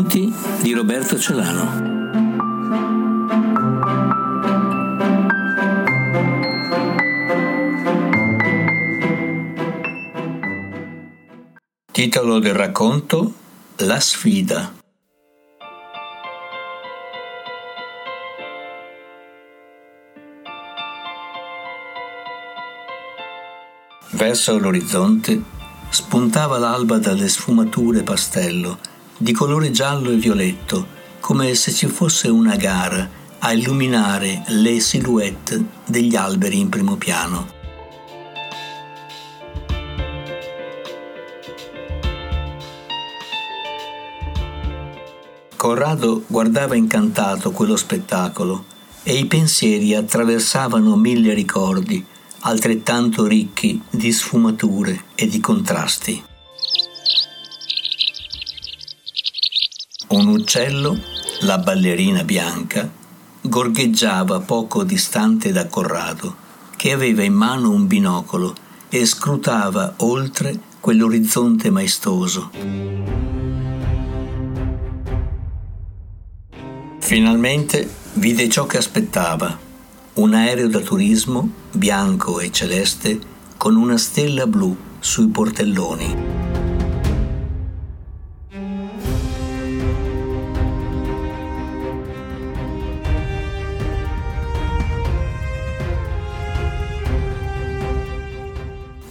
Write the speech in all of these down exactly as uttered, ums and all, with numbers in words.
racconti di Roberto Celano. Titolo del racconto: La sfida. Verso l'orizzonte spuntava l'alba dalle sfumature pastello, di colore giallo e violetto, come se ci fosse una gara a illuminare le silhouette degli alberi in primo piano. Corrado guardava incantato quello spettacolo e i pensieri attraversavano mille ricordi, altrettanto ricchi di sfumature e di contrasti. Un uccello, la ballerina bianca, gorgheggiava poco distante da Corrado, che aveva in mano un binocolo e scrutava oltre quell'orizzonte maestoso. Finalmente vide ciò che aspettava: un aereo da turismo bianco e celeste con una stella blu sui portelloni.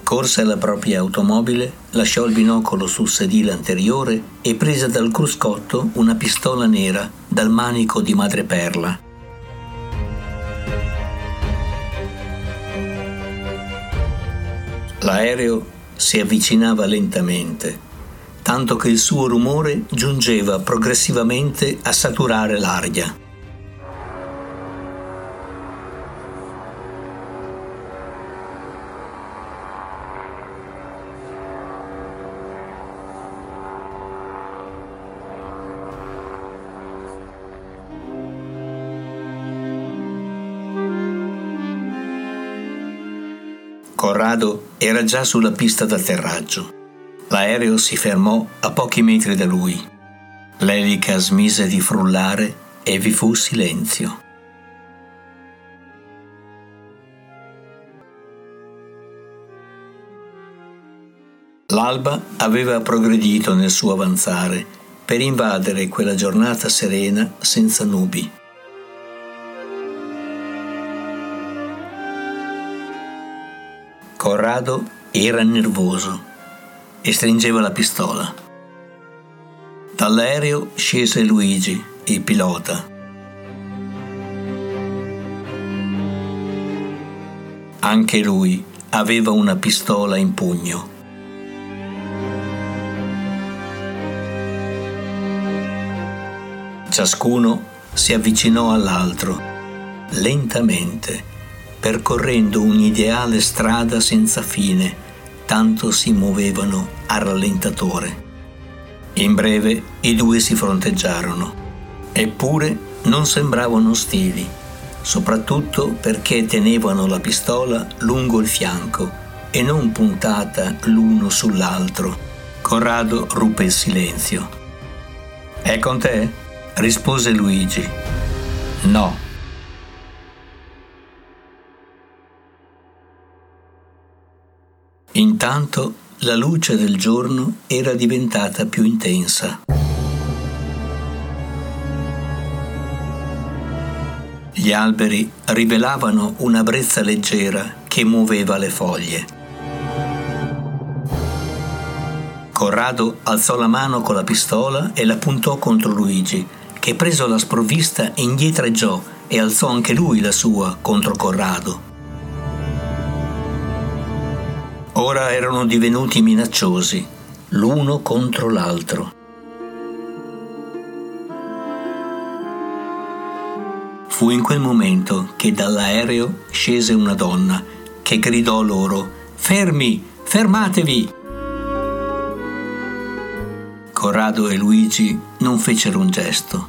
Corse alla propria automobile, lasciò il binocolo sul sedile anteriore e prese dal cruscotto una pistola nera dal manico di madreperla. L'aereo si avvicinava lentamente, tanto che il suo rumore giungeva progressivamente a saturare l'aria. Corrado era già sulla pista d'atterraggio. L'aereo si fermò a pochi metri da lui. L'elica smise di frullare e vi fu silenzio. L'alba aveva progredito nel suo avanzare per invadere quella giornata serena senza nubi. Corrado era nervoso e stringeva la pistola. Dall'aereo scese Luigi, il pilota. Anche lui aveva una pistola in pugno. Ciascuno si avvicinò all'altro, lentamente, percorrendo un'ideale strada senza fine, tanto si muovevano a rallentatore. In breve i due si fronteggiarono, eppure non sembravano ostili, soprattutto perché tenevano la pistola lungo il fianco e non puntata l'uno sull'altro. Corrado ruppe il silenzio. «È con te?» rispose Luigi. «No». Intanto la luce del giorno era diventata più intensa. Gli alberi rivelavano una brezza leggera che muoveva le foglie. Corrado alzò la mano con la pistola e la puntò contro Luigi, che preso la sprovvista indietreggiò e alzò anche lui la sua contro Corrado. Ora erano divenuti minacciosi, l'uno contro l'altro. Fu in quel momento che dall'aereo scese una donna che gridò loro: «Fermi! Fermatevi!» Corrado e Luigi non fecero un gesto.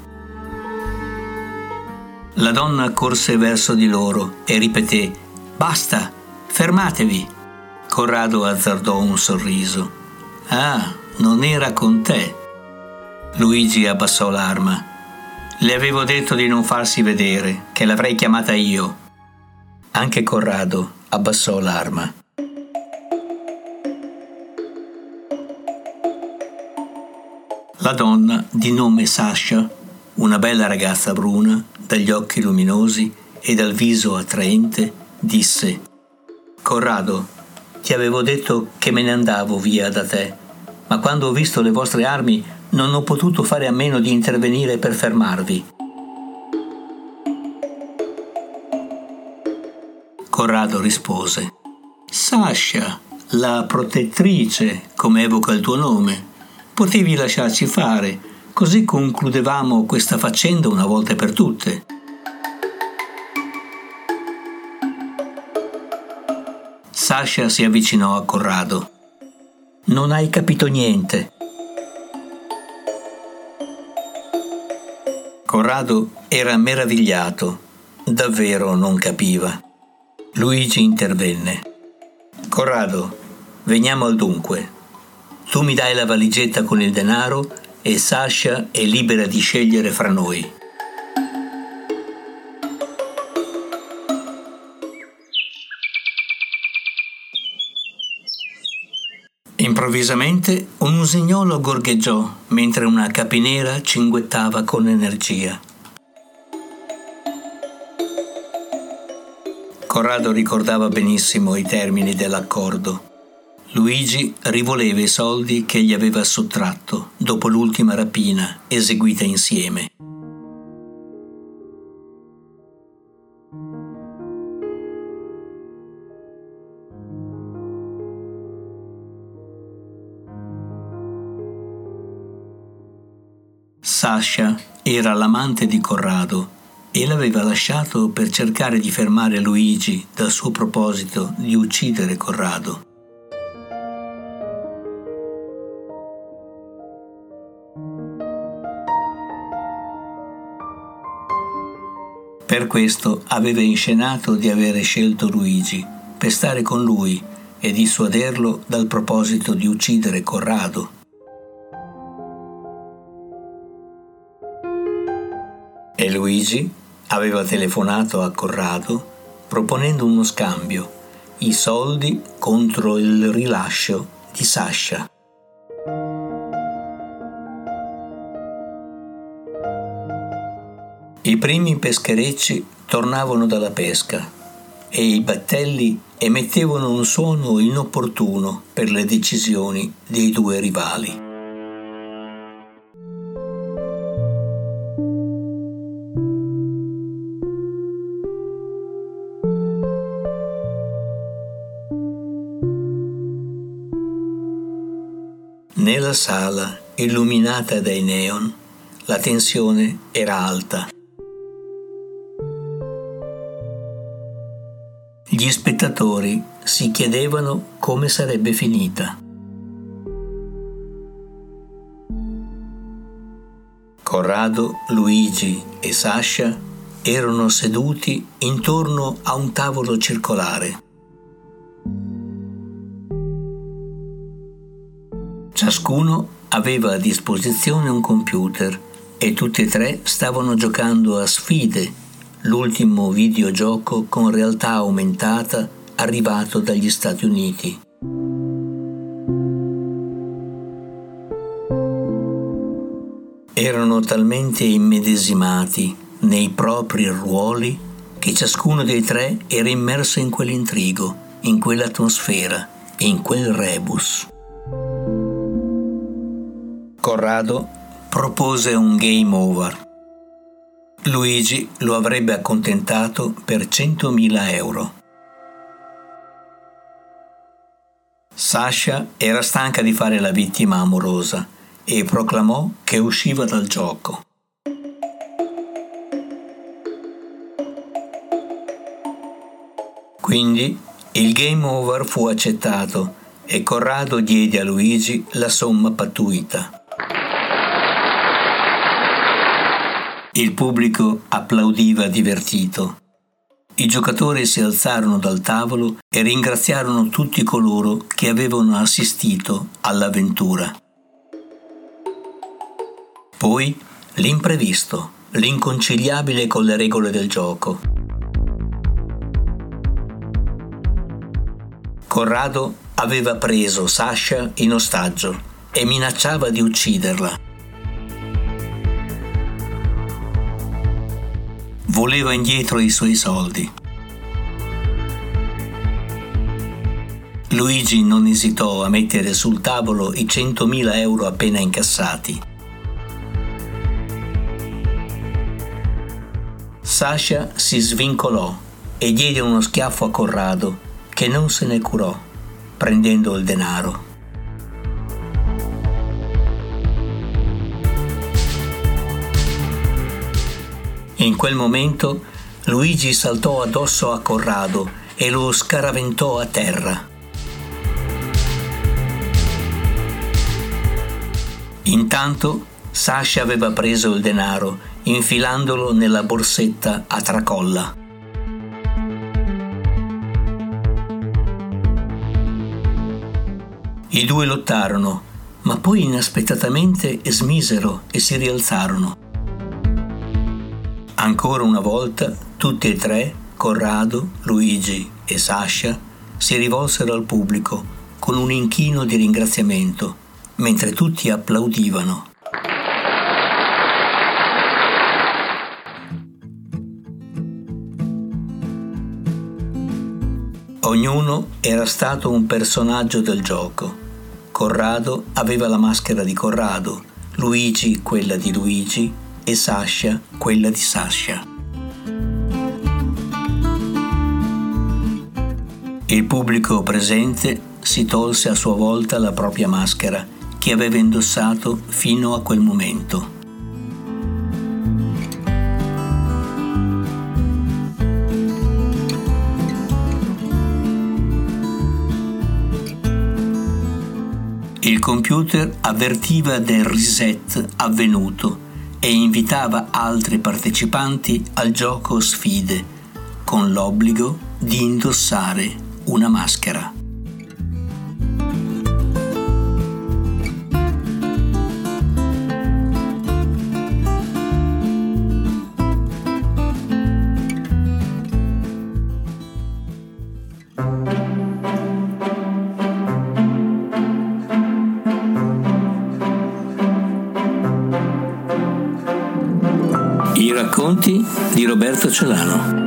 La donna corse verso di loro e ripeté: «Basta! Fermatevi!» Corrado azzardò un sorriso. «Ah, non era con te!» Luigi abbassò l'arma. Le avevo detto di non farsi vedere, che l'avrei chiamata io. Anche Corrado abbassò l'arma. La donna, di nome Sasha, una bella ragazza bruna, dagli occhi luminosi e dal viso attraente, disse: «Corrado, ti avevo detto che me ne andavo via da te, ma quando ho visto le vostre armi non ho potuto fare a meno di intervenire per fermarvi». Corrado rispose: «Sasha, la protettrice, come evoca il tuo nome, potevi lasciarci fare, così concludevamo questa faccenda una volta per tutte». Sasha si avvicinò a Corrado. «Non hai capito niente». Corrado era meravigliato, davvero non capiva. Luigi intervenne. «Corrado, veniamo al dunque. Tu mi dai la valigetta con il denaro e Sasha è libera di scegliere fra noi». Improvvisamente un usignolo gorgheggiò mentre una capinera cinguettava con energia. Corrado ricordava benissimo i termini dell'accordo. Luigi rivoleva i soldi che gli aveva sottratto dopo l'ultima rapina eseguita insieme. Sasha era l'amante di Corrado e l'aveva lasciato per cercare di fermare Luigi dal suo proposito di uccidere Corrado. Per questo aveva inscenato di avere scelto Luigi, per stare con lui e dissuaderlo dal proposito di uccidere Corrado. E Luigi aveva telefonato a Corrado proponendo uno scambio, i soldi contro il rilascio di Sasha. I primi pescherecci tornavano dalla pesca e i battelli emettevano un suono inopportuno per le decisioni dei due rivali. Nella sala, illuminata dai neon, la tensione era alta. Gli spettatori si chiedevano come sarebbe finita. Corrado, Luigi e Sasha erano seduti intorno a un tavolo circolare. Ciascuno aveva a disposizione un computer e tutti e tre stavano giocando a sfide, l'ultimo videogioco con realtà aumentata arrivato dagli Stati Uniti. Erano talmente immedesimati nei propri ruoli che ciascuno dei tre era immerso in quell'intrigo, in quell'atmosfera, in quel rebus. Corrado propose un game over. Luigi lo avrebbe accontentato per centomila euro. Sasha era stanca di fare la vittima amorosa e proclamò che usciva dal gioco. Quindi il game over fu accettato e Corrado diede a Luigi la somma pattuita. Il pubblico applaudiva divertito. I giocatori si alzarono dal tavolo e ringraziarono tutti coloro che avevano assistito all'avventura. Poi l'imprevisto, l'inconciliabile con le regole del gioco. Corrado aveva preso Sasha in ostaggio e minacciava di ucciderla. Voleva indietro i suoi soldi. Luigi non esitò a mettere sul tavolo i centomila euro appena incassati. Sasha si svincolò e diede uno schiaffo a Corrado, che non se ne curò, prendendo il denaro. In quel momento Luigi saltò addosso a Corrado e lo scaraventò a terra. Intanto Sasha aveva preso il denaro, infilandolo nella borsetta a tracolla. I due lottarono, ma poi inaspettatamente smisero e si rialzarono. Ancora una volta, tutti e tre, Corrado, Luigi e Sasha, si rivolsero al pubblico con un inchino di ringraziamento, mentre tutti applaudivano. Ognuno era stato un personaggio del gioco. Corrado aveva la maschera di Corrado, Luigi quella di Luigi e Sasha quella di Sasha. Il pubblico presente si tolse a sua volta la propria maschera che aveva indossato fino a quel momento. Il computer avvertiva del reset avvenuto e invitava altri partecipanti al gioco sfide, con l'obbligo di indossare una maschera. I racconti di Roberto Celano.